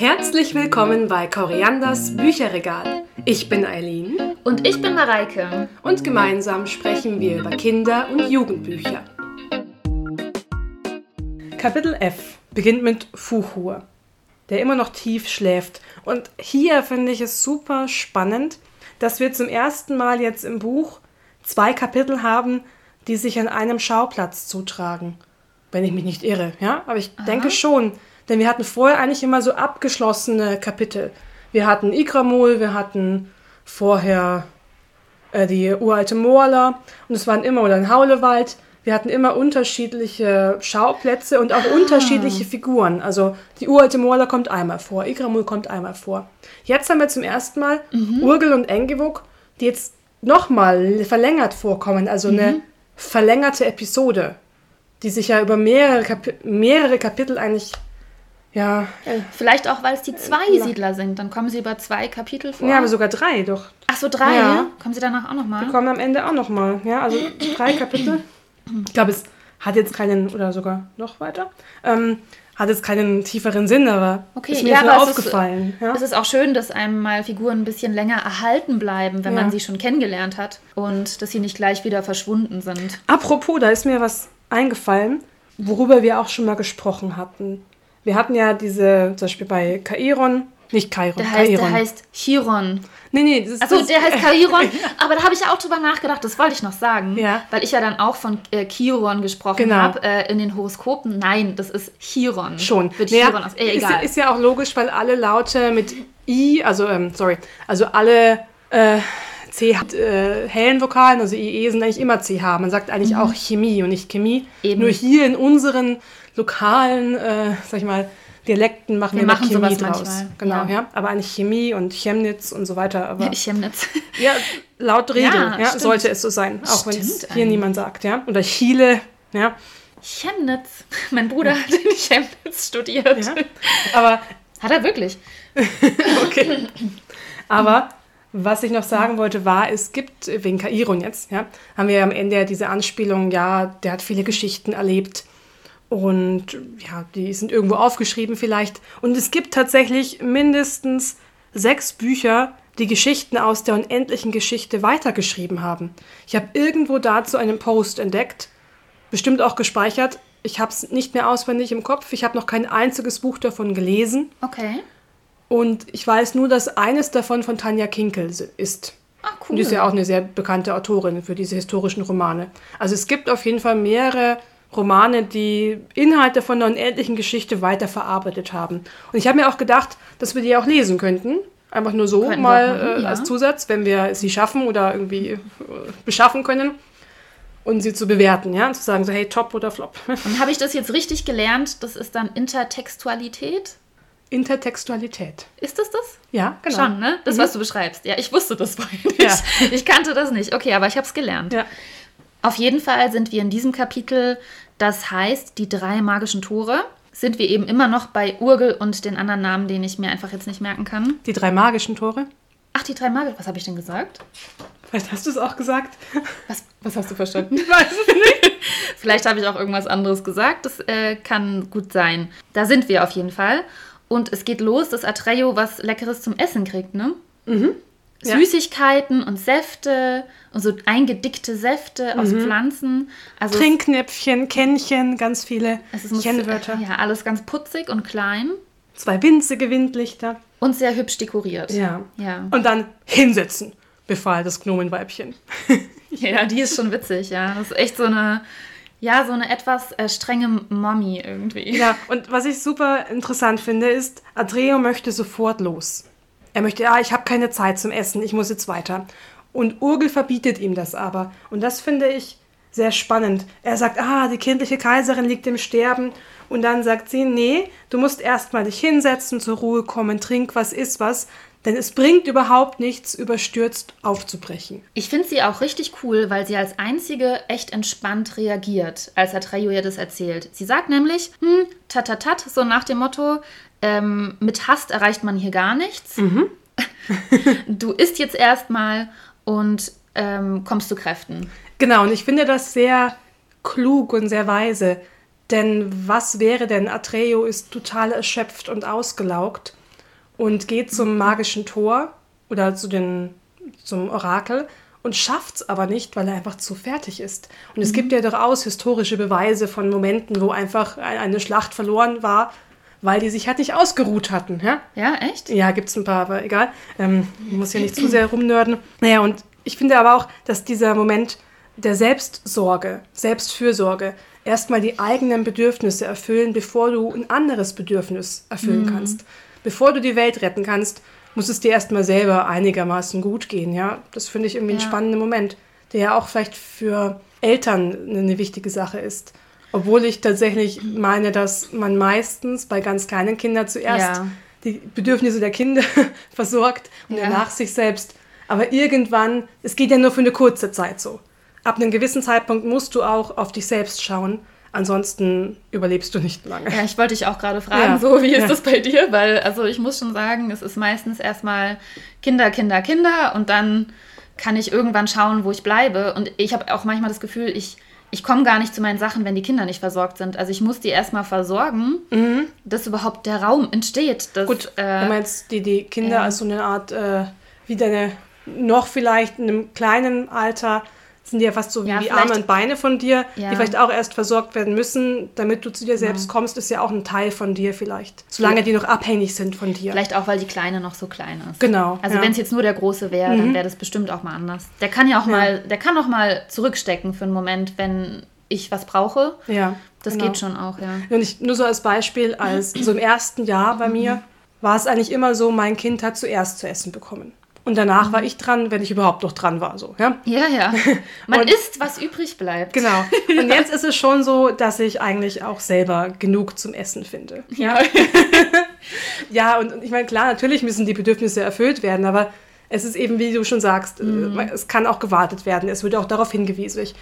Herzlich willkommen bei Korianders Bücherregal. Ich bin Aileen. Und ich bin Mareike. Und gemeinsam sprechen wir über Kinder- und Jugendbücher. Kapitel F beginnt mit Fuchur, der immer noch tief schläft. Und hier finde ich es super spannend, dass wir zum ersten Mal jetzt im Buch 2 Kapitel haben, die sich an einem Schauplatz zutragen. Wenn ich mich nicht irre, ja? Aber ich denke schon. Denn wir hatten vorher eigentlich immer so abgeschlossene Kapitel. Wir hatten Ikramul, wir hatten vorher die uralte Morla und es waren immer, oder ein Haulewald. Wir hatten immer unterschiedliche Schauplätze und auch unterschiedliche Figuren. Also die uralte Morla kommt einmal vor, Ikramul kommt einmal vor. Jetzt haben wir zum ersten Mal Urgel und Engywook, die jetzt nochmal verlängert vorkommen. Also eine verlängerte Episode, die sich ja über mehrere Kapitel eigentlich... Ja. Vielleicht auch, weil es die 2 Siedler sind. Dann kommen sie über 2 Kapitel vor. Ja, aber sogar 3 doch. Ach so, 3? Ja. Kommen sie danach auch nochmal? Die kommen am Ende auch nochmal. Ja, also 3 Kapitel. Ich glaube, es hat jetzt keinen, oder sogar noch weiter, hat jetzt keinen tieferen Sinn, aber okay, ist mir ja, aber aufgefallen. Es ist auch schön, dass einem mal Figuren ein bisschen länger erhalten bleiben, wenn man sie schon kennengelernt hat und dass sie nicht gleich wieder verschwunden sind. Apropos, da ist mir was eingefallen, worüber wir auch schon mal gesprochen hatten. Wir hatten ja diese, zum Beispiel bei Kairon, nicht Kairon, der heißt Chiron. Nee, das ist... Also der heißt Kairon, aber da habe ich ja auch drüber nachgedacht, das wollte ich noch sagen, weil ich ja dann auch von Chiron gesprochen habe in den Horoskopen. Nein, das ist Chiron. Schon. Wird Chiron aus, egal. Ist ja auch logisch, weil alle Laute mit I, also alle CH, hellen Vokalen, also IE sind eigentlich immer CH. Man sagt eigentlich auch Chemie und nicht Chemie. Eben. Nur hier in unseren lokalen, sag ich mal, Dialekten machen wir immer Chemie draus. Manchmal. Genau, ja. Aber eigentlich Chemie und Chemnitz und so weiter. Aber Chemnitz. Ja, laut Regeln sollte es so sein. Auch wenn es hier niemand sagt, ja. Oder Chile, ja. Chemnitz. Mein Bruder hat in Chemnitz studiert. Ja. Aber hat er wirklich? Okay. Aber was ich noch sagen wollte, war, es gibt, wegen Kairon jetzt, haben wir am Ende ja diese Anspielung, der hat viele Geschichten erlebt und die sind irgendwo aufgeschrieben vielleicht. Und es gibt tatsächlich mindestens 6 Bücher, die Geschichten aus der unendlichen Geschichte weitergeschrieben haben. Ich habe irgendwo dazu einen Post entdeckt, bestimmt auch gespeichert. Ich habe es nicht mehr auswendig im Kopf, ich habe noch kein einziges Buch davon gelesen. Okay. Und ich weiß nur, dass eines davon von Tanja Kinkel ist. Ah, cool. Und die ist ja auch eine sehr bekannte Autorin für diese historischen Romane. Also es gibt auf jeden Fall mehrere Romane, die Inhalte von der unendlichen Geschichte weiterverarbeitet haben. Und ich habe mir auch gedacht, dass wir die auch lesen könnten. Einfach nur so als Zusatz, wenn wir sie schaffen oder irgendwie beschaffen können. Und sie zu bewerten, ja, und zu sagen, so hey, top oder flop. Und habe ich das jetzt richtig gelernt? Das ist dann Intertextualität? Intertextualität. Ist das? Ja, genau. Schon, ne? Das, was du beschreibst. Ja, ich wusste das vorhin nicht. Ja. Ich kannte das nicht. Okay, aber ich habe es gelernt. Ja. Auf jeden Fall sind wir in diesem Kapitel, das heißt, die 3 magischen Tore, sind wir eben immer noch bei Urgel und den anderen Namen, den ich mir einfach jetzt nicht merken kann. Die 3 magischen Tore? Ach, die 3 magischen. Was habe ich denn gesagt? Vielleicht hast du es auch gesagt. Was hast du verstanden? Ich weiß es nicht. Vielleicht habe ich auch irgendwas anderes gesagt. Das kann gut sein. Da sind wir auf jeden Fall. Und es geht los, dass Atréju was Leckeres zum Essen kriegt, ne? Mhm. Süßigkeiten und Säfte und so eingedickte Säfte aus Pflanzen. Also Trinkknäpfchen, Kännchen, ganz viele Kennwörter. Ja, alles ganz putzig und klein. 2 winzige Windlichter. Und sehr hübsch dekoriert. Ja. Und dann hinsetzen, befahl das Gnomenweibchen. Ja, die ist schon witzig, ja. Das ist echt so eine... Ja, so eine etwas strenge Mommy irgendwie. Ja, und was ich super interessant finde, ist, Atréju möchte sofort los. Er möchte, ich habe keine Zeit zum Essen, ich muss jetzt weiter. Und Urgel verbietet ihm das aber. Und das finde ich sehr spannend. Er sagt, die kindliche Kaiserin liegt im Sterben. Und dann sagt sie, nee, du musst erstmal dich hinsetzen, zur Ruhe kommen, trink was, iss was. Denn es bringt überhaupt nichts, überstürzt aufzubrechen. Ich finde sie auch richtig cool, weil sie als Einzige echt entspannt reagiert, als Atréju ihr das erzählt. Sie sagt nämlich, tatatat, so nach dem Motto, mit Hast erreicht man hier gar nichts. Du isst jetzt erstmal und kommst zu Kräften. Genau, und ich finde das sehr klug und sehr weise. Denn was wäre denn? Atréju ist total erschöpft und ausgelaugt. und geht zum magischen Tor oder zum Orakel und schafft es aber nicht, weil er einfach zu fertig ist. Und es gibt ja durchaus historische Beweise von Momenten, wo einfach eine Schlacht verloren war, weil die sich halt nicht ausgeruht hatten. Ja, ja, echt? Ja, gibt's ein paar, aber egal. Muss ja nicht zu sehr rumnörden. Naja, und ich finde aber auch, dass dieser Moment der Selbstsorge, Selbstfürsorge, erstmal die eigenen Bedürfnisse erfüllen, bevor du ein anderes Bedürfnis erfüllen kannst. Bevor du die Welt retten kannst, muss es dir erstmal selber einigermaßen gut gehen. Ja? Das finde ich irgendwie einen spannenden Moment, der ja auch vielleicht für Eltern eine wichtige Sache ist. Obwohl ich tatsächlich meine, dass man meistens bei ganz kleinen Kindern zuerst die Bedürfnisse der Kinder versorgt und danach sich selbst. Aber irgendwann, es geht ja nur für eine kurze Zeit so. Ab einem gewissen Zeitpunkt musst du auch auf dich selbst schauen. Ansonsten überlebst du nicht lange. Ja, ich wollte dich auch gerade fragen, so wie ist das bei dir? Weil, also ich muss schon sagen, es ist meistens erstmal Kinder, Kinder, Kinder und dann kann ich irgendwann schauen, wo ich bleibe. Und ich habe auch manchmal das Gefühl, ich komme gar nicht zu meinen Sachen, wenn die Kinder nicht versorgt sind. Also ich muss die erstmal versorgen, dass überhaupt der Raum entsteht. Dass, gut, du meinst die Kinder als so eine Art, wie deine, noch vielleicht in einem kleinen Alter, sind ja fast so wie Arme und Beine von dir, die vielleicht auch erst versorgt werden müssen, damit du zu dir selbst kommst, ist ja auch ein Teil von dir vielleicht. Solange die noch abhängig sind von dir. Vielleicht auch, weil die Kleine noch so klein ist. Genau. Also wenn es jetzt nur der Große wäre, dann wäre das bestimmt auch mal anders. Der kann ja auch mal, der kann auch mal zurückstecken für einen Moment, wenn ich was brauche. Ja. Das geht schon auch, ja. Und nur so als Beispiel, als so im ersten Jahr bei mir, war es eigentlich immer so, mein Kind hat zuerst zu essen bekommen. Und danach war ich dran, wenn ich überhaupt noch dran war. So, ja? Ja, ja. Man isst, was übrig bleibt. Genau. Und jetzt ist es schon so, dass ich eigentlich auch selber genug zum Essen finde. Ja, ja, und ich meine, klar, natürlich müssen die Bedürfnisse erfüllt werden, aber es ist eben, wie du schon sagst, es kann auch gewartet werden. Es wird auch darauf hingewiesen. Ich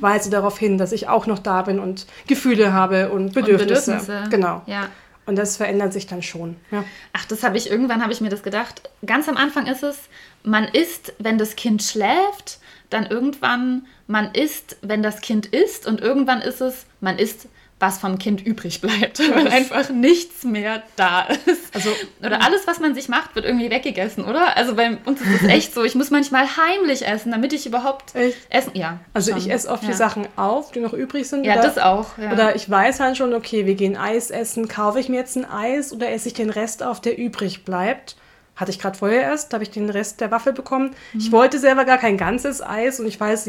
weise darauf hin, dass ich auch noch da bin und Gefühle habe und Bedürfnisse. Genau. Ja. Und das verändert sich dann schon. Ja. Ach, irgendwann habe ich mir das gedacht. Ganz am Anfang ist es, man isst, wenn das Kind schläft, dann irgendwann, man isst, wenn das Kind isst und irgendwann ist es, man isst, was vom Kind übrig bleibt, weil einfach nichts mehr da ist. Also, oder alles, was man sich macht, wird irgendwie weggegessen, oder? Also bei uns ist es echt so, ich muss manchmal heimlich essen, damit ich überhaupt essen. Ja, also schon. Ich esse oft die Sachen auf, die noch übrig sind. Ja, oder, das auch. Ja. Oder ich weiß halt schon, okay, wir gehen Eis essen, kaufe ich mir jetzt ein Eis oder esse ich den Rest auf, der übrig bleibt? Hatte ich gerade vorher erst, da habe ich den Rest der Waffel bekommen. Mhm. Ich wollte selber gar kein ganzes Eis und ich weiß,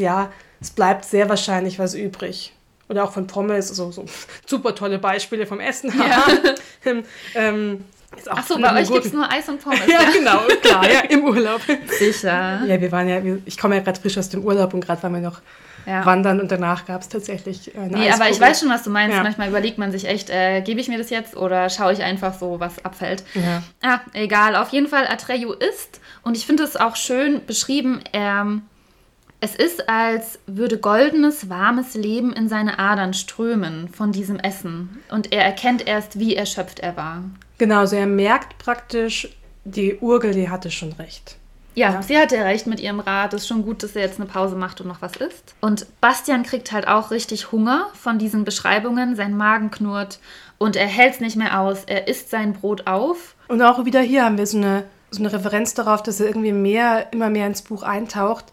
es bleibt sehr wahrscheinlich was übrig. Oder auch von Pommes, so super tolle Beispiele vom Essen haben. Ja. Ach so, bei euch gibt es nur Eis und Pommes. Ja, genau, klar, ja, im Urlaub. Sicher. Ja, ich komme ja gerade frisch aus dem Urlaub und gerade waren wir noch wandern und danach gab es tatsächlich eine Eiskugel. Aber ich weiß schon, was du meinst. Ja. Manchmal überlegt man sich echt, gebe ich mir das jetzt oder schaue ich einfach so, was abfällt. Ja. Egal, auf jeden Fall, Atréju ist, und ich finde es auch schön beschrieben, es ist, als würde goldenes, warmes Leben in seine Adern strömen von diesem Essen. Und er erkennt erst, wie erschöpft er war. Genau, also er merkt praktisch, die Urgel, die hatte schon recht. Ja, sie hatte recht mit ihrem Rat. Es ist schon gut, dass er jetzt eine Pause macht und noch was isst. Und Bastian kriegt halt auch richtig Hunger von diesen Beschreibungen. Sein Magen knurrt und er hält es nicht mehr aus. Er isst sein Brot auf. Und auch wieder hier haben wir so eine Referenz darauf, dass er irgendwie immer mehr ins Buch eintaucht.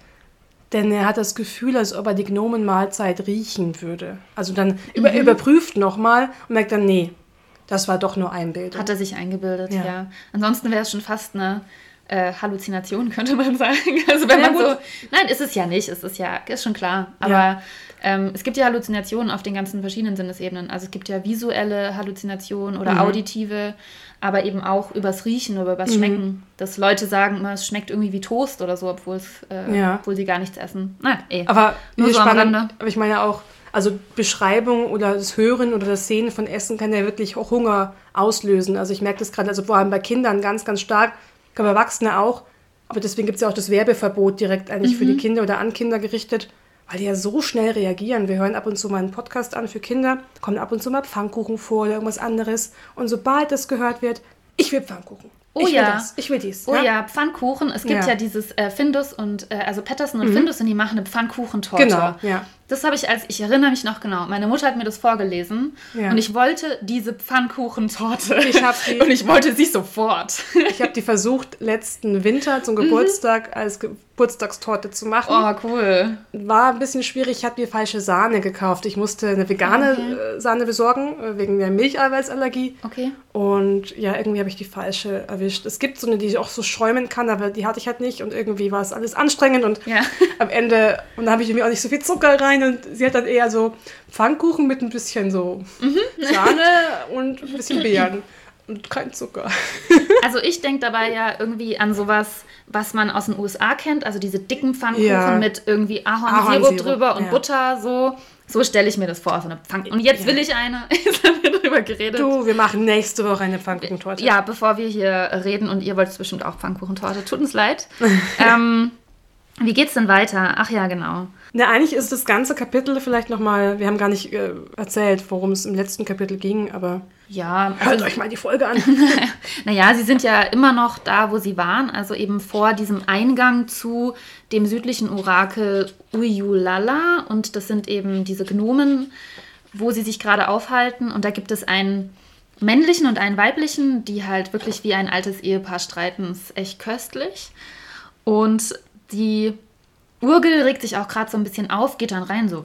Denn er hat das Gefühl, als ob er die Gnomenmahlzeit riechen würde. Also dann überprüft nochmal und merkt dann, nee, das war doch nur Einbildung. Hat er sich eingebildet, ja. Ansonsten wäre es schon fast eine Halluzination, könnte man sagen. Also wenn man so, nein, ist es ja nicht, ist schon klar. Aber es gibt ja Halluzinationen auf den ganzen verschiedenen Sinnesebenen. Also es gibt ja visuelle Halluzinationen oder auditive, aber eben auch übers Riechen oder übers Schmecken. Dass Leute sagen immer, es schmeckt irgendwie wie Toast oder so, obwohl sie gar nichts essen. Aber nur so spannend, am Rande. Aber ich meine auch, also Beschreibung oder das Hören oder das Sehen von Essen kann ja wirklich auch Hunger auslösen. Also ich merke das gerade, also vor allem bei Kindern ganz, ganz stark, aber Erwachsene auch. Aber deswegen gibt es ja auch das Werbeverbot direkt eigentlich für die Kinder oder an Kinder gerichtet, weil die ja so schnell reagieren. Wir hören ab und zu mal einen Podcast an für Kinder, kommen ab und zu mal Pfannkuchen vor oder irgendwas anderes. Und sobald das gehört wird, ich will Pfannkuchen. Oh ich will das, ich will dies. Oh ja, Pfannkuchen. Es gibt ja dieses Findus und, also Patterson und Findus, und die machen eine Pfannkuchentorte. Genau, ja. Das habe ich, als ich erinnere mich noch genau. Meine Mutter hat mir das vorgelesen und ich wollte diese Pfannkuchentorte. Und ich wollte sie sofort. Ich habe die versucht, letzten Winter zum Geburtstag als Geburtstagstorte zu machen. Oh, cool. War ein bisschen schwierig. Ich habe mir falsche Sahne gekauft. Ich musste eine vegane Sahne besorgen, wegen der Milcheiweißallergie. Okay. Und ja, irgendwie habe ich die falsche erwischt. Es gibt so eine, die auch so schäumen kann, aber die hatte ich halt nicht. Und irgendwie war es alles anstrengend. Und am Ende, und da habe ich mir auch nicht so viel Zucker rein. Und sie hat dann eher so Pfannkuchen mit ein bisschen so Sahne und ein bisschen Beeren und kein Zucker. Also ich denke dabei ja irgendwie an sowas, was man aus den USA kennt, also diese dicken Pfannkuchen mit irgendwie Ahornsirup drüber und Butter, so. So stelle ich mir das vor, so eine Pfannkuchen. Und jetzt will ich eine. Jetzt haben wir drüber geredet. Du, wir machen nächste Woche eine Pfannkuchentorte. Ja, bevor wir hier reden und ihr wollt bestimmt auch Pfannkuchentorte. Tut uns leid. Wie geht's denn weiter? Ach ja, genau. Na, eigentlich ist das ganze Kapitel vielleicht nochmal, wir haben gar nicht erzählt, worum es im letzten Kapitel ging, aber ja, also, hört euch mal die Folge an. Naja, sie sind ja immer noch da, wo sie waren, also eben vor diesem Eingang zu dem südlichen Orakel Uyulala und das sind eben diese Gnomen, wo sie sich gerade aufhalten und da gibt es einen männlichen und einen weiblichen, die halt wirklich wie ein altes Ehepaar streiten, ist echt köstlich und die Urgel regt sich auch gerade so ein bisschen auf, geht dann rein so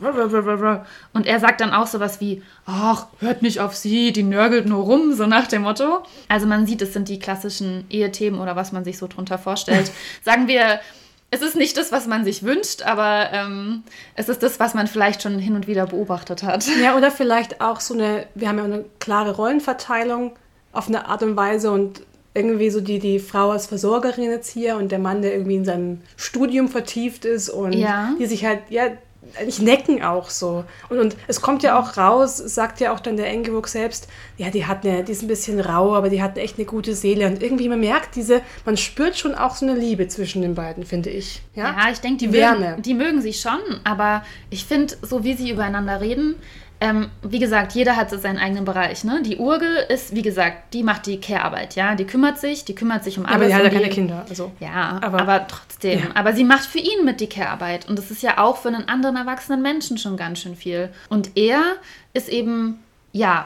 und er sagt dann auch sowas wie, ach, hört nicht auf sie, die nörgelt nur rum, so nach dem Motto. Also man sieht, es sind die klassischen Ehethemen oder was man sich so drunter vorstellt. Sagen wir, es ist nicht das, was man sich wünscht, aber es ist das, was man vielleicht schon hin und wieder beobachtet hat. Ja, oder vielleicht auch so eine, wir haben ja eine klare Rollenverteilung auf eine Art und Weise und irgendwie so die Frau als Versorgerin jetzt hier und der Mann, der irgendwie in seinem Studium vertieft ist und die sich halt, eigentlich necken auch so. Und es kommt ja auch raus, sagt ja auch dann der Engywook selbst, ja, die ist ein bisschen rau, aber die hat echt eine gute Seele. Und irgendwie, man spürt schon auch so eine Liebe zwischen den beiden, finde ich. Ja, ich denke, die mögen sich schon, aber ich finde, so wie sie übereinander reden, wie gesagt, jeder hat so seinen eigenen Bereich. Ne? Die Urgel ist, wie gesagt, die macht die Care-Arbeit. Ja? Die kümmert sich um alles. Aber die hat ja keine Kinder. Also. Ja, aber trotzdem. Ja. Aber sie macht für ihn mit die Care-Arbeit. Und das ist ja auch für einen anderen erwachsenen Menschen schon ganz schön viel. Und er ist eben,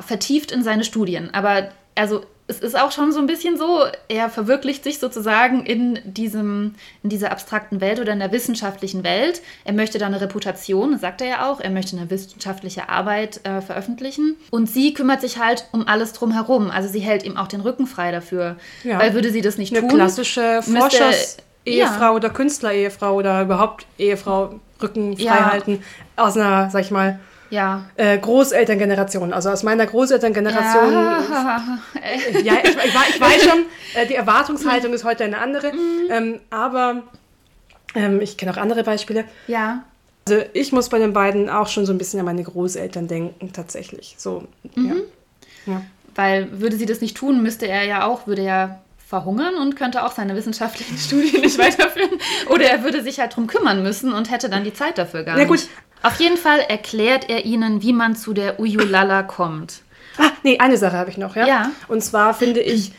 vertieft in seine Studien. Aber also, es ist auch schon so ein bisschen so, er verwirklicht sich sozusagen in dieser abstrakten Welt oder in der wissenschaftlichen Welt. Er möchte da eine Reputation, das sagt er ja auch, er möchte eine wissenschaftliche Arbeit veröffentlichen. Und sie kümmert sich halt um alles drumherum. Also sie hält ihm auch den Rücken frei dafür. Ja. Weil würde sie das nicht tun... Eine klassische Forschers-Ehefrau oder Künstler-Ehefrau oder überhaupt Ehefrau, Rücken frei halten. Aus einer, sag ich mal... Großelterngeneration, also aus meiner Großelterngeneration. Ich weiß schon, die Erwartungshaltung ist heute eine andere, aber ich kenne auch andere Beispiele. Ja. Also ich muss bei den beiden auch schon so ein bisschen an meine Großeltern denken, tatsächlich. So, ja. Weil würde sie das nicht tun, müsste er ja auch, verhungern und könnte auch seine wissenschaftlichen Studien nicht weiterführen. Oder er würde sich halt drum kümmern müssen und hätte dann die Zeit dafür gar nicht. Gut. Auf jeden Fall erklärt er ihnen, wie man zu der Uyulala kommt. Eine Sache habe ich noch, ja. Und zwar finde ich,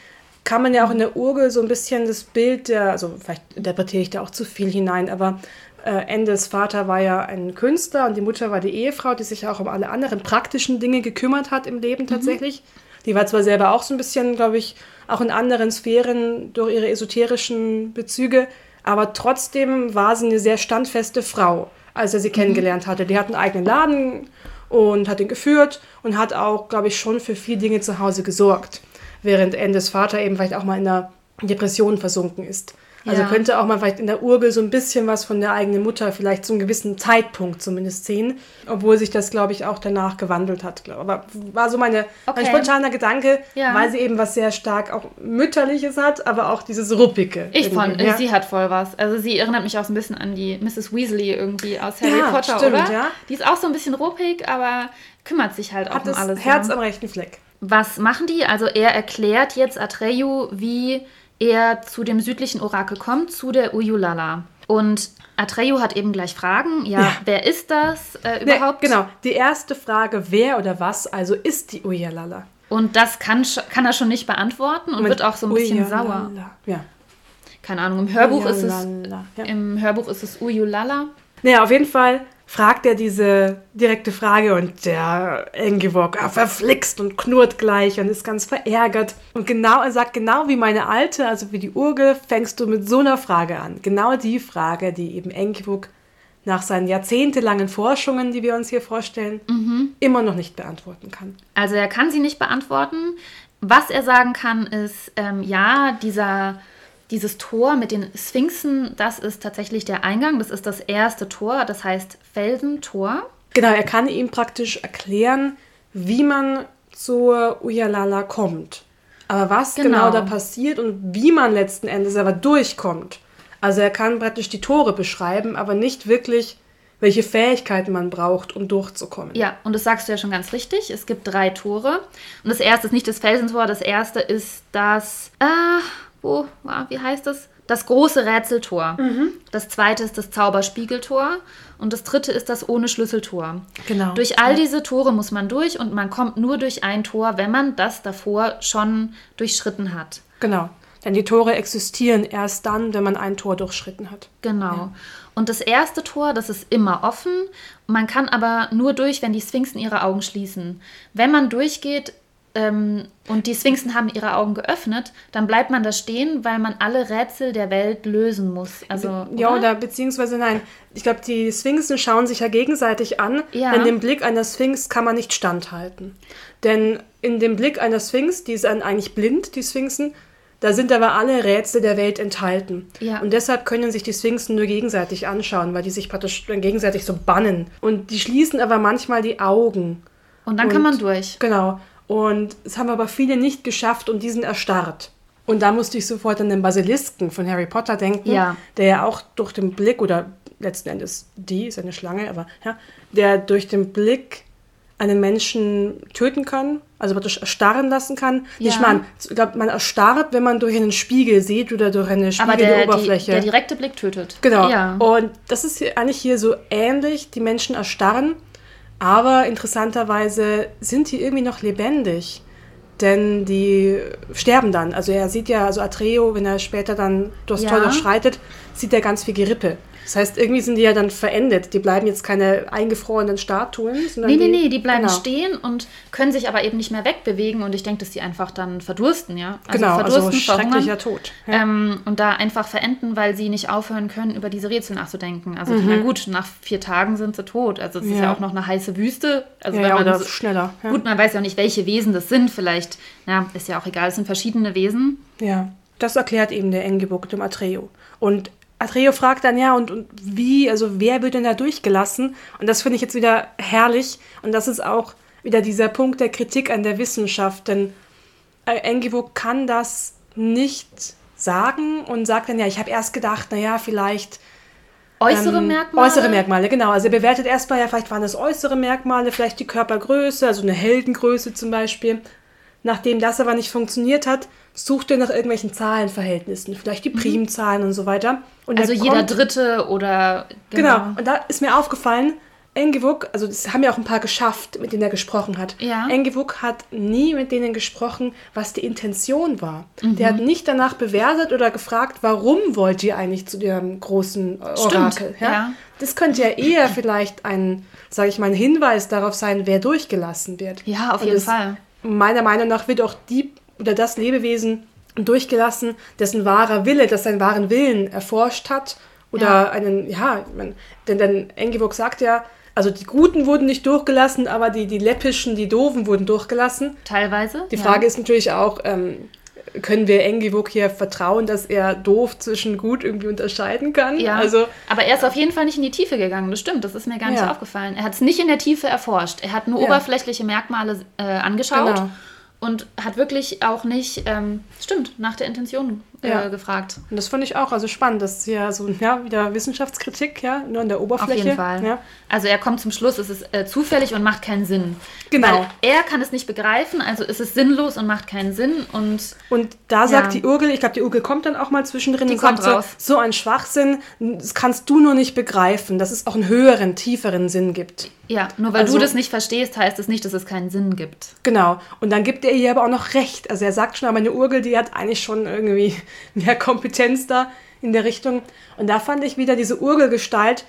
kann man ja auch in der Urgel so ein bisschen das Bild der, also vielleicht interpretiere ich da auch zu viel hinein, aber Endels Vater war ja ein Künstler und die Mutter war die Ehefrau, die sich ja auch um alle anderen praktischen Dinge gekümmert hat im Leben tatsächlich. Die war zwar selber auch so ein bisschen, glaube ich, auch in anderen Sphären durch ihre esoterischen Bezüge, aber trotzdem war sie eine sehr standfeste Frau, als er sie kennengelernt hatte. Die hat einen eigenen Laden und hat ihn geführt und hat auch, glaube ich, schon für viele Dinge zu Hause gesorgt, während Endes Vater eben vielleicht auch mal in einer Depression versunken ist. Also könnte auch mal vielleicht in der Urgel so ein bisschen was von der eigenen Mutter vielleicht zu einem gewissen Zeitpunkt zumindest sehen, obwohl sich das, glaube ich, auch danach gewandelt hat. Aber war so mein spontaner Gedanke, weil sie eben was sehr stark auch Mütterliches hat, aber auch dieses Ruppige. Ich fand, sie hat voll was. Also sie erinnert mich auch so ein bisschen an die Mrs. Weasley irgendwie aus Harry Potter, stimmt, oder? Ja. Die ist auch so ein bisschen ruppig, aber kümmert sich halt auch um alles. Hat das Herz am rechten Fleck. Was machen die? Also er erklärt jetzt Atréju, wie er zu dem südlichen Orakel kommt, zu der Uyulala. Und Atréju hat eben gleich Fragen. Ja. Wer ist das überhaupt? Genau, die erste Frage, wer oder was also ist die Uyulala? Und das kann er schon nicht beantworten und wird auch so ein bisschen sauer. Ja. Keine Ahnung, im Hörbuch ist es Uyulala. Naja, auf jeden Fall fragt er diese direkte Frage und der Engywook verflixt und knurrt gleich und ist ganz verärgert. Und genau, er sagt, genau wie meine Alte, also wie die Urgel, fängst du mit so einer Frage an. Genau die Frage, die eben Engywook nach seinen jahrzehntelangen Forschungen, die wir uns hier vorstellen, immer noch nicht beantworten kann. Also er kann sie nicht beantworten. Was er sagen kann, ist, dieses Tor mit den Sphinxen, das ist tatsächlich der Eingang. Das ist das erste Tor, das heißt Felsentor. Genau, er kann ihm praktisch erklären, wie man zur Uyulala kommt. Aber was genau da passiert und wie man letzten Endes aber durchkommt. Also er kann praktisch die Tore beschreiben, aber nicht wirklich, welche Fähigkeiten man braucht, um durchzukommen. Ja, und das sagst du ja schon ganz richtig. Es gibt 3 Tore. Und das erste ist nicht das Felsentor, das erste ist das... wie heißt das? Das große Rätseltor. Mhm. Das zweite ist das Zauberspiegeltor. Und das dritte ist das ohne Schlüsseltor. Genau. Durch all diese Tore muss man durch und man kommt nur durch ein Tor, wenn man das davor schon durchschritten hat. Genau. Denn die Tore existieren erst dann, wenn man ein Tor durchschritten hat. Genau. Ja. Und das erste Tor, das ist immer offen. Man kann aber nur durch, wenn die Sphinxen ihre Augen schließen. Wenn man durchgeht, und die Sphinxen haben ihre Augen geöffnet, dann bleibt man da stehen, weil man alle Rätsel der Welt lösen muss. Also, ja, oder beziehungsweise nein. Ich glaube, die Sphinxen schauen sich ja gegenseitig an. Ja. In dem Blick einer Sphinx kann man nicht standhalten. Denn in dem Blick einer Sphinx, die sind eigentlich blind, die Sphinxen, da sind aber alle Rätsel der Welt enthalten. Ja. Und deshalb können sich die Sphinxen nur gegenseitig anschauen, weil die sich praktisch gegenseitig so bannen. Und die schließen aber manchmal die Augen. Und dann kann man durch. Genau. Und es haben aber viele nicht geschafft und die sind erstarrt. Und da musste ich sofort an den Basilisken von Harry Potter denken, der ja auch durch den Blick, oder letzten Endes die, ist eine Schlange, aber ja, der durch den Blick einen Menschen töten kann, also praktisch erstarren lassen kann. Ja. Ich glaube, man erstarrt, wenn man durch einen Spiegel sieht oder durch eine Spiegeloberfläche. Der direkte Blick tötet. Genau. Ja. Und das ist hier so ähnlich, die Menschen erstarren. Aber interessanterweise sind die irgendwie noch lebendig, denn die sterben dann. Also er sieht ja, also Atréju, wenn er später dann durchs Tor durchschreitet, sieht er ganz viel Gerippe. Das heißt, irgendwie sind die ja dann verendet. Die bleiben jetzt keine eingefrorenen Statuen. Sondern die bleiben stehen und können sich aber eben nicht mehr wegbewegen. Und ich denke, dass die einfach dann verdursten, ja? Also genau, schrecklicher Tod. Ja. Und da einfach verenden, weil sie nicht aufhören können, über diese Rätsel nachzudenken. Also na gut, nach 4 Tagen sind sie tot. Also es ist ja auch noch eine heiße Wüste. Also wenn man oder schneller. Ja. Gut, man weiß ja auch nicht, welche Wesen das sind. Vielleicht, ist ja auch egal, es sind verschiedene Wesen. Ja, das erklärt eben der Engywook dem Atréju. Und Atréju fragt dann, und wie, also wer wird denn da durchgelassen? Und das finde ich jetzt wieder herrlich. Und das ist auch wieder dieser Punkt der Kritik an der Wissenschaft. Denn Engywook kann das nicht sagen und sagt dann, ich habe erst gedacht, vielleicht... Äußere Merkmale? Äußere Merkmale, genau. Also er bewertet erstmal, vielleicht waren das äußere Merkmale, vielleicht die Körpergröße, also eine Heldengröße zum Beispiel. Nachdem das aber nicht funktioniert hat, sucht er nach irgendwelchen Zahlenverhältnissen, vielleicht die Primzahlen und so weiter. Und also jeder Dritte oder... Genau, und da ist mir aufgefallen, Engywook, also das haben ja auch ein paar geschafft, mit denen er gesprochen hat. Ja. Engywook hat nie mit denen gesprochen, was die Intention war. Mhm. Der hat nicht danach bewertet oder gefragt, warum wollt ihr eigentlich zu dem großen Orakel? Stimmt, ja. Das könnte ja eher vielleicht ein Hinweis darauf sein, wer durchgelassen wird. Ja, auf jeden Fall. Meiner Meinung nach wird auch das Lebewesen durchgelassen, dessen wahrer Wille, das seinen wahren Willen erforscht hat. Oder denn Engywook sagt ja, also die Guten wurden nicht durchgelassen, aber die Läppischen, die Doofen wurden durchgelassen. Teilweise. Die Frage ist natürlich auch, können wir Engywook hier vertrauen, dass er doof zwischen gut irgendwie unterscheiden kann? Ja, also, aber er ist auf jeden Fall nicht in die Tiefe gegangen, das stimmt, das ist mir gar nicht aufgefallen. Er hat es nicht in der Tiefe erforscht, er hat nur oberflächliche Merkmale angeschaut und hat wirklich auch nicht, nach der Intention gefragt. Und das fand ich auch, also spannend, das ist ja so wieder Wissenschaftskritik, nur an der Oberfläche. Auf jeden Fall. Ja. Also er kommt zum Schluss, es ist zufällig und macht keinen Sinn. Genau. Weil er kann es nicht begreifen, also ist es sinnlos und macht keinen Sinn. Und da sagt die Urgel, ich glaube, die Urgel kommt dann auch mal zwischendrin und sagt raus. So ein Schwachsinn, das kannst du nur nicht begreifen, dass es auch einen höheren, tieferen Sinn gibt. Ja, nur weil du das nicht verstehst, heißt es nicht, dass es keinen Sinn gibt. Genau. Und dann gibt er ihr aber auch noch recht. Also er sagt schon, aber eine Urgel, die hat eigentlich schon irgendwie mehr Kompetenz da in der Richtung. Und da fand ich wieder diese Urgelgestalt,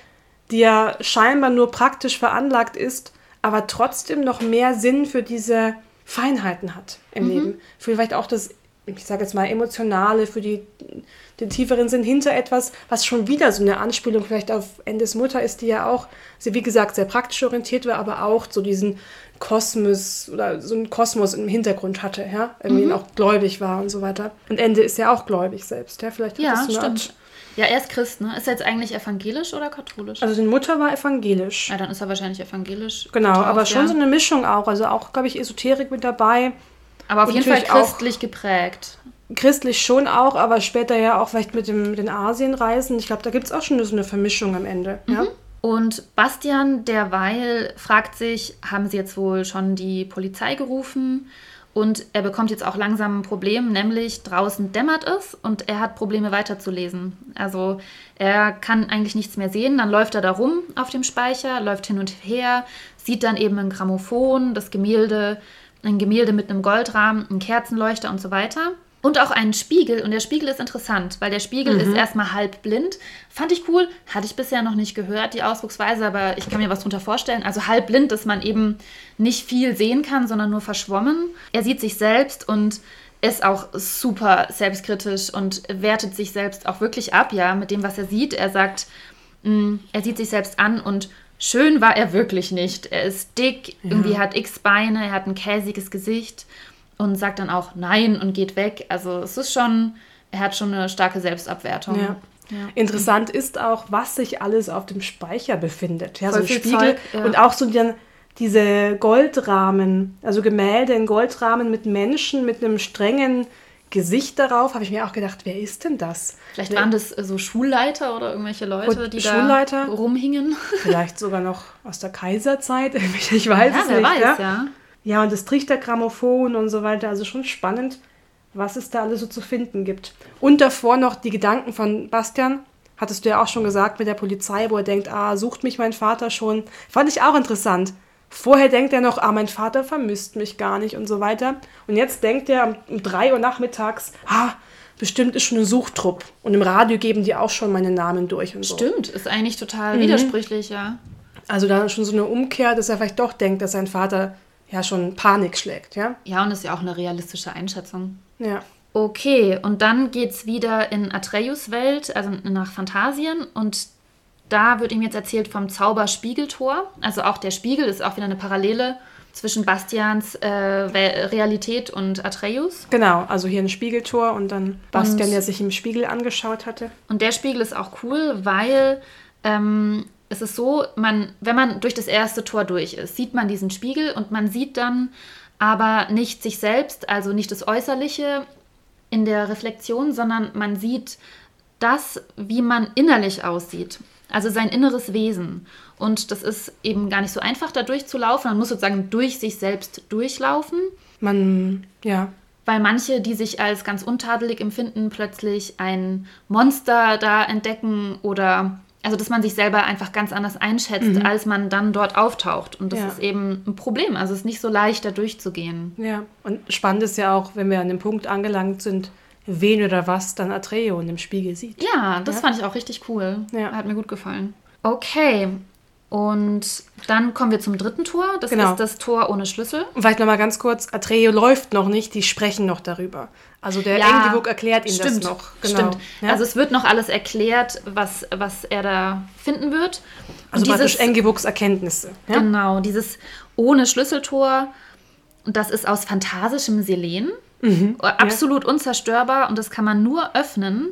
die ja scheinbar nur praktisch veranlagt ist, aber trotzdem noch mehr Sinn für diese Feinheiten hat im Leben. Für vielleicht auch das, ich sage jetzt mal, Emotionale, für den tieferen Sinn hinter etwas, was schon wieder so eine Anspielung vielleicht auf Endes Mutter ist, die ja auch, sie wie gesagt, sehr praktisch orientiert war, aber auch so diesen Kosmos oder so einen Kosmos im Hintergrund hatte, ja, irgendwie auch gläubig war und so weiter. Und Ende ist ja auch gläubig selbst, ja, vielleicht hat ja, das so eine Art. Ja, er ist Christ, ne? Ist er jetzt eigentlich evangelisch oder katholisch? Also, seine Mutter war evangelisch. Ja, dann ist er wahrscheinlich evangelisch. Genau, drauf, aber schon so eine Mischung auch. Also, auch, glaube ich, Esoterik mit dabei. Aber auf jeden Fall christlich geprägt. Christlich schon auch, aber später ja auch vielleicht mit den Asienreisen. Ich glaube, da gibt es auch schon so eine Vermischung am Ende. Mhm. Ja? Und Bastian derweil fragt sich, haben sie jetzt wohl schon die Polizei gerufen? Und er bekommt jetzt auch langsam ein Problem, nämlich draußen dämmert es und er hat Probleme weiterzulesen. Also er kann eigentlich nichts mehr sehen, dann läuft er da rum auf dem Speicher, läuft hin und her, sieht dann eben ein Grammophon, das Gemälde, ein Gemälde mit einem Goldrahmen, einen Kerzenleuchter und so weiter. Und auch einen Spiegel. Und der Spiegel ist interessant, weil der Spiegel ist erstmal halb blind. Fand ich cool. Hatte ich bisher noch nicht gehört, die Ausdrucksweise, aber ich kann mir was drunter vorstellen. Also halb blind, dass man eben nicht viel sehen kann, sondern nur verschwommen. Er sieht sich selbst und ist auch super selbstkritisch und wertet sich selbst auch wirklich ab, ja, mit dem, was er sieht. Er sagt, er sieht sich selbst an und schön war er wirklich nicht. Er ist dick, irgendwie hat X Beine, er hat ein käsiges Gesicht. Und sagt dann auch nein und geht weg. Also es ist schon, er hat schon eine starke Selbstabwertung. Ja. Ja. Interessant ist auch, was sich alles auf dem Speicher befindet. Ja, so ein Spiegel Zeug, ja. Und auch so diese Goldrahmen, also Gemälde in Goldrahmen mit Menschen, mit einem strengen Gesicht darauf, habe ich mir auch gedacht, wer ist denn das? Vielleicht waren das so Schulleiter oder irgendwelche Leute, die da rumhingen. Vielleicht sogar noch aus der Kaiserzeit, ich weiß es nicht. Weiß, ja. Ja, und das Trichtergrammophon und so weiter. Also schon spannend, was es da alles so zu finden gibt. Und davor noch die Gedanken von Bastian, hattest du ja auch schon gesagt, mit der Polizei, wo er denkt, sucht mich mein Vater schon. Fand ich auch interessant. Vorher denkt er noch, mein Vater vermisst mich gar nicht und so weiter. Und jetzt denkt er um 3 Uhr nachmittags, bestimmt ist schon ein Suchtrupp. Und im Radio geben die auch schon meine Namen durch und so. Stimmt, ist eigentlich total widersprüchlich, ja. Also da schon so eine Umkehr, dass er vielleicht doch denkt, dass sein Vater ja schon Panik schlägt, ja? Ja, und das ist ja auch eine realistische Einschätzung. Ja. Okay, und dann geht's wieder in Atrejus Welt, also nach Phantasien, und da wird ihm jetzt erzählt vom Zauberspiegeltor. Also auch der Spiegel ist auch wieder eine Parallele zwischen Bastians Realität und Atrejus. Genau, also hier ein Spiegeltor und dann Bastian, der sich im Spiegel angeschaut hatte. Und der Spiegel ist auch cool, weil es ist so, wenn man durch das erste Tor durch ist, sieht man diesen Spiegel und man sieht dann aber nicht sich selbst, also nicht das Äußerliche in der Reflexion, sondern man sieht das, wie man innerlich aussieht, also sein inneres Wesen. Und das ist eben gar nicht so einfach, da durchzulaufen. Man muss sozusagen durch sich selbst durchlaufen. Weil manche, die sich als ganz untadelig empfinden, plötzlich ein Monster da entdecken oder... Also, dass man sich selber einfach ganz anders einschätzt, als man dann dort auftaucht. Und das ist eben ein Problem. Also, es ist nicht so leicht, da durchzugehen. Ja, und spannend ist ja auch, wenn wir an dem Punkt angelangt sind, wen oder was dann Atrejo in dem Spiegel sieht. Ja, das fand ich auch richtig cool. Ja. Hat mir gut gefallen. Okay, und dann kommen wir zum dritten Tor. Das ist das Tor ohne Schlüssel. Und vielleicht nochmal ganz kurz, Atrejo läuft noch nicht, die sprechen noch darüber. Also der Engywook erklärt ihm das noch. Genau. Stimmt. Ja? Also es wird noch alles erklärt, was er da finden wird. Also praktisch Engywooks Erkenntnisse. Ja? Genau, dieses ohne Schlüsseltor, das ist aus phantasischem Selen. Absolut unzerstörbar und das kann man nur öffnen,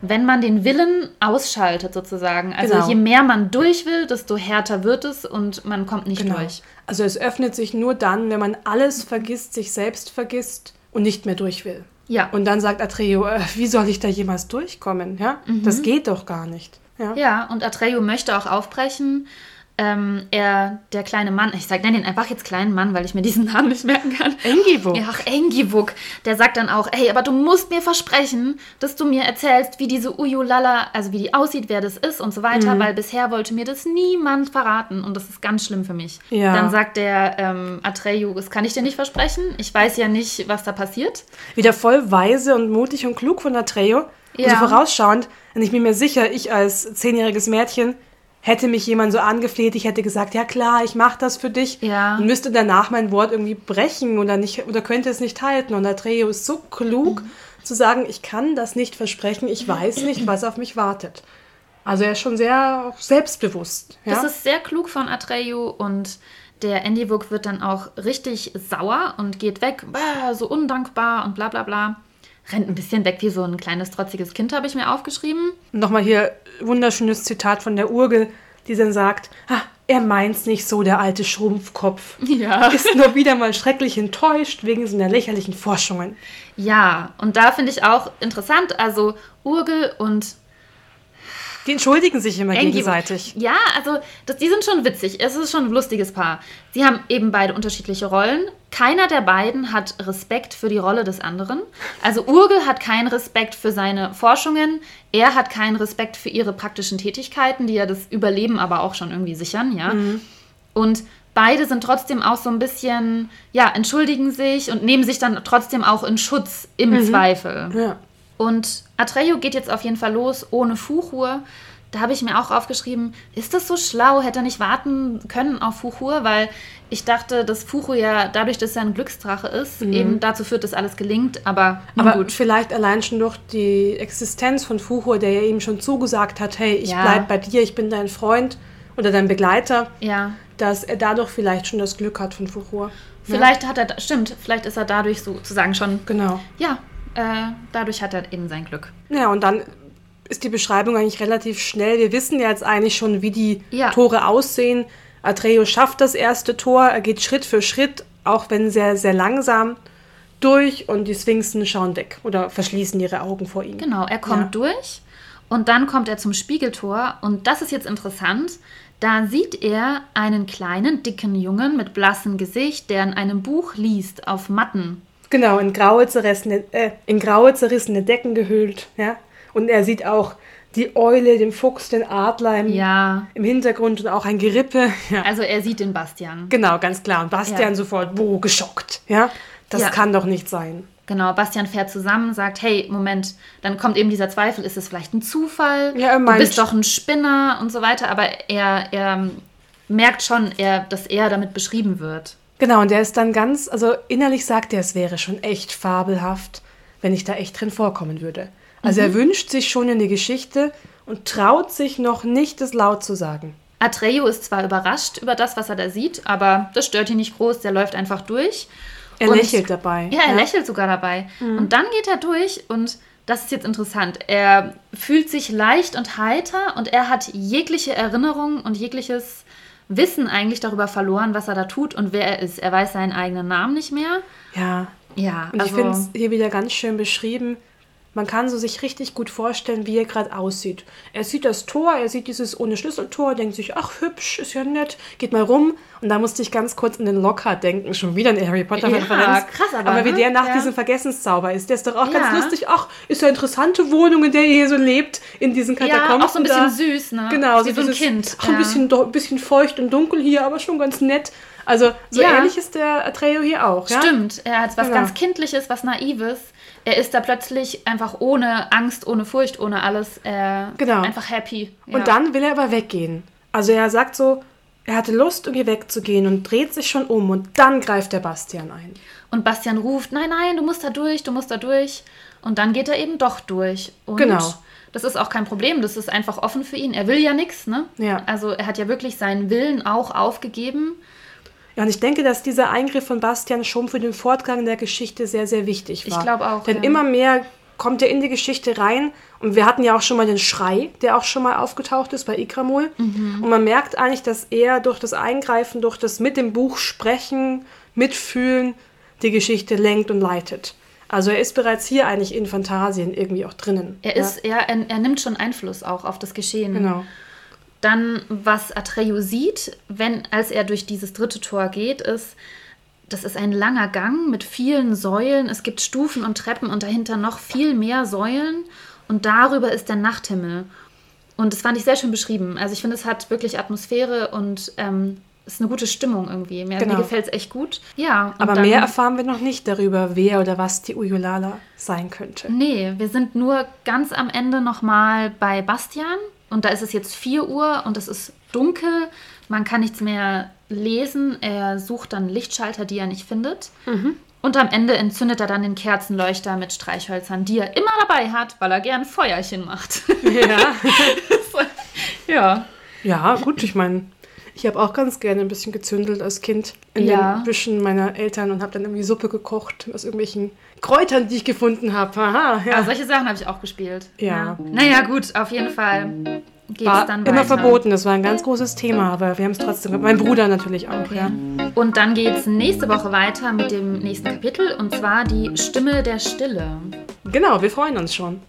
wenn man den Willen ausschaltet sozusagen. Also je mehr man durch will, desto härter wird es und man kommt nicht durch. Also es öffnet sich nur dann, wenn man alles vergisst, sich selbst vergisst und nicht mehr durch will. Ja. Und dann sagt Atreju, wie soll ich da jemals durchkommen? Ja? Das geht doch gar nicht. Ja, und Atreju möchte auch aufbrechen. Der kleine Mann, ich nenne ihn einfach jetzt kleinen Mann, weil ich mir diesen Namen nicht merken kann. Engywook. Ja, Engywook. Der sagt dann auch, hey, aber du musst mir versprechen, dass du mir erzählst, wie diese Uyulala, also wie die aussieht, wer das ist und so weiter, weil bisher wollte mir das niemand verraten und das ist ganz schlimm für mich. Ja. Dann sagt der Atreju, das kann ich dir nicht versprechen, ich weiß ja nicht, was da passiert. Wieder voll weise und mutig und klug von Atreju. Ja. Und so vorausschauend, und ich bin mir sicher, ich als 10-jähriges Mädchen, hätte mich jemand so angefleht, ich hätte gesagt, ja klar, ich mache das für dich, ja, und müsste danach mein Wort irgendwie brechen oder nicht, oder könnte es nicht halten. Und Atréju ist so klug, zu sagen, ich kann das nicht versprechen, ich weiß nicht, was auf mich wartet. Also er ist schon sehr selbstbewusst. Ja? Das ist sehr klug von Atréju und der Engywook wird dann auch richtig sauer und geht weg, so undankbar und bla bla bla. Rennt ein bisschen weg wie so ein kleines, trotziges Kind, habe ich mir aufgeschrieben. Nochmal hier wunderschönes Zitat von der Urgel, die dann sagt, er meint's nicht so, der alte Schrumpfkopf. Ja. Ist nur wieder mal schrecklich enttäuscht wegen so einer lächerlichen Forschungen. Ja, und da finde ich auch interessant, also Urgel und... Die entschuldigen sich immer gegenseitig. Ja, also die sind schon witzig. Es ist schon ein lustiges Paar. Sie haben eben beide unterschiedliche Rollen. Keiner der beiden hat Respekt für die Rolle des anderen. Also Urgel hat keinen Respekt für seine Forschungen. Er hat keinen Respekt für ihre praktischen Tätigkeiten, die ja das Überleben aber auch schon irgendwie sichern. Ja. Mhm. Und beide sind trotzdem auch so ein bisschen, ja, entschuldigen sich und nehmen sich dann trotzdem auch in Schutz im Zweifel. Ja. Und Atréju geht jetzt auf jeden Fall los ohne Fuchur. Da habe ich mir auch aufgeschrieben, ist das so schlau? Hätte er nicht warten können auf Fuchur? Weil ich dachte, dass Fuchur ja, dadurch, dass er ein Glücksdrache ist, eben dazu führt, dass alles gelingt. Aber gut. Vielleicht allein schon durch die Existenz von Fuchur, der ja eben schon zugesagt hat, hey, ich bleib bei dir, ich bin dein Freund oder dein Begleiter, dass er dadurch vielleicht schon das Glück hat von Fuchur. Vielleicht hat er, stimmt, vielleicht ist er dadurch sozusagen schon, dadurch hat er eben sein Glück. Ja, und dann ist die Beschreibung eigentlich relativ schnell. Wir wissen ja jetzt eigentlich schon, wie die Tore aussehen. Atréju schafft das erste Tor, er geht Schritt für Schritt, auch wenn sehr, sehr langsam, durch und die Sphinxen schauen weg oder verschließen ihre Augen vor ihm. Genau, er kommt durch und dann kommt er zum Spiegeltor und das ist jetzt interessant. Da sieht er einen kleinen, dicken Jungen mit blassem Gesicht, der in einem Buch liest auf Matten. Genau, in graue, zerrissene Decken gehüllt. Ja? Und er sieht auch die Eule, den Fuchs, den Adler im Hintergrund und auch ein Gerippe. Ja. Also er sieht den Bastian. Genau, ganz klar. Und Bastian sofort, geschockt. Ja? Das kann doch nicht sein. Genau, Bastian fährt zusammen, sagt, hey, Moment, dann kommt eben dieser Zweifel, ist es vielleicht ein Zufall? Ja, er meint, du bist doch ein Spinner und so weiter. Aber er merkt schon, dass er damit beschrieben wird. Genau, und der ist dann ganz, also innerlich sagt er, es wäre schon echt fabelhaft, wenn ich da echt drin vorkommen würde. Also er wünscht sich schon eine Geschichte und traut sich noch nicht, es laut zu sagen. Atréju ist zwar überrascht über das, was er da sieht, aber das stört ihn nicht groß, der läuft einfach durch. Er lächelt dabei. Ja, er lächelt sogar dabei. Mhm. Und dann geht er durch und das ist jetzt interessant. Er fühlt sich leicht und heiter und er hat jegliche Erinnerungen und jegliches Wissen eigentlich darüber verloren, was er da tut und wer er ist. Er weiß seinen eigenen Namen nicht mehr. Ja. Und also ich finde es hier wieder ganz schön beschrieben. Man kann so sich richtig gut vorstellen, wie er gerade aussieht. Er sieht das Tor, er sieht dieses ohne Schlüsseltor, denkt sich, ach, hübsch, ist ja nett, geht mal rum. Und da musste ich ganz kurz an den Lockhart denken. Schon wieder ein Harry Potter-Referenz. Ja, krass, aber wie der nach diesem Vergessenszauber ist, der ist doch auch ganz lustig. Ach, ist ja eine interessante Wohnung, in der ihr hier so lebt, in diesen Katakomben. Ja, auch so ein bisschen süß, ne? Genau. Wie so ein Kind. Auch ein bisschen feucht und dunkel hier, aber schon ganz nett. Also so ähnlich ist der Atréju hier auch. Ja? Stimmt, er hat was ganz Kindliches, was Naives. Er ist da plötzlich einfach ohne Angst, ohne Furcht, ohne alles, einfach happy. Ja. Und dann will er aber weggehen. Also er sagt so, er hatte Lust, irgendwie wegzugehen und dreht sich schon um. Und dann greift der Bastian ein. Und Bastian ruft, nein, du musst da durch. Und dann geht er eben doch durch. Und das ist auch kein Problem, das ist einfach offen für ihn. Er will ja nichts, ne? Ja. Also er hat ja wirklich seinen Willen auch aufgegeben. Ja, und ich denke, dass dieser Eingriff von Bastian schon für den Fortgang der Geschichte sehr, sehr wichtig war. Ich glaube auch. Denn immer mehr kommt er in die Geschichte rein. Und wir hatten ja auch schon mal den Schrei, der auch schon mal aufgetaucht ist bei Ikramul. Und man merkt eigentlich, dass er durch das Eingreifen, durch das mit dem Buch sprechen, mitfühlen, die Geschichte lenkt und leitet. Also er ist bereits hier eigentlich in Phantasien irgendwie auch drinnen. Er nimmt schon Einfluss auch auf das Geschehen. Genau. Dann, was Atréju sieht, als er durch dieses dritte Tor geht, ist, das ist ein langer Gang mit vielen Säulen. Es gibt Stufen und Treppen und dahinter noch viel mehr Säulen. Und darüber ist der Nachthimmel. Und das fand ich sehr schön beschrieben. Also ich finde, es hat wirklich Atmosphäre und ist eine gute Stimmung irgendwie. Mir gefällt es echt gut. Ja. Aber mehr erfahren wir noch nicht darüber, wer oder was die Uyulala sein könnte. Nee, wir sind nur ganz am Ende nochmal bei Bastian. Und da ist es jetzt 4 Uhr und es ist dunkel. Man kann nichts mehr lesen. Er sucht dann Lichtschalter, die er nicht findet. Mhm. Und am Ende entzündet er dann den Kerzenleuchter mit Streichhölzern, die er immer dabei hat, weil er gern Feuerchen macht. Ja. Ja. Ja, gut, ich meine, ich habe auch ganz gerne ein bisschen gezündelt als Kind in den Büschen meiner Eltern und habe dann irgendwie Suppe gekocht aus irgendwelchen Kräutern, die ich gefunden habe. Aha, ja. Also solche Sachen habe ich auch gespielt. Ja. Naja, gut, auf jeden Fall geht es dann weiter. Immer verboten, das war ein ganz großes Thema, aber wir haben es trotzdem gemacht. Mein Bruder natürlich auch, ja. Und dann geht es nächste Woche weiter mit dem nächsten Kapitel, und zwar die Stimme der Stille. Genau, wir freuen uns schon.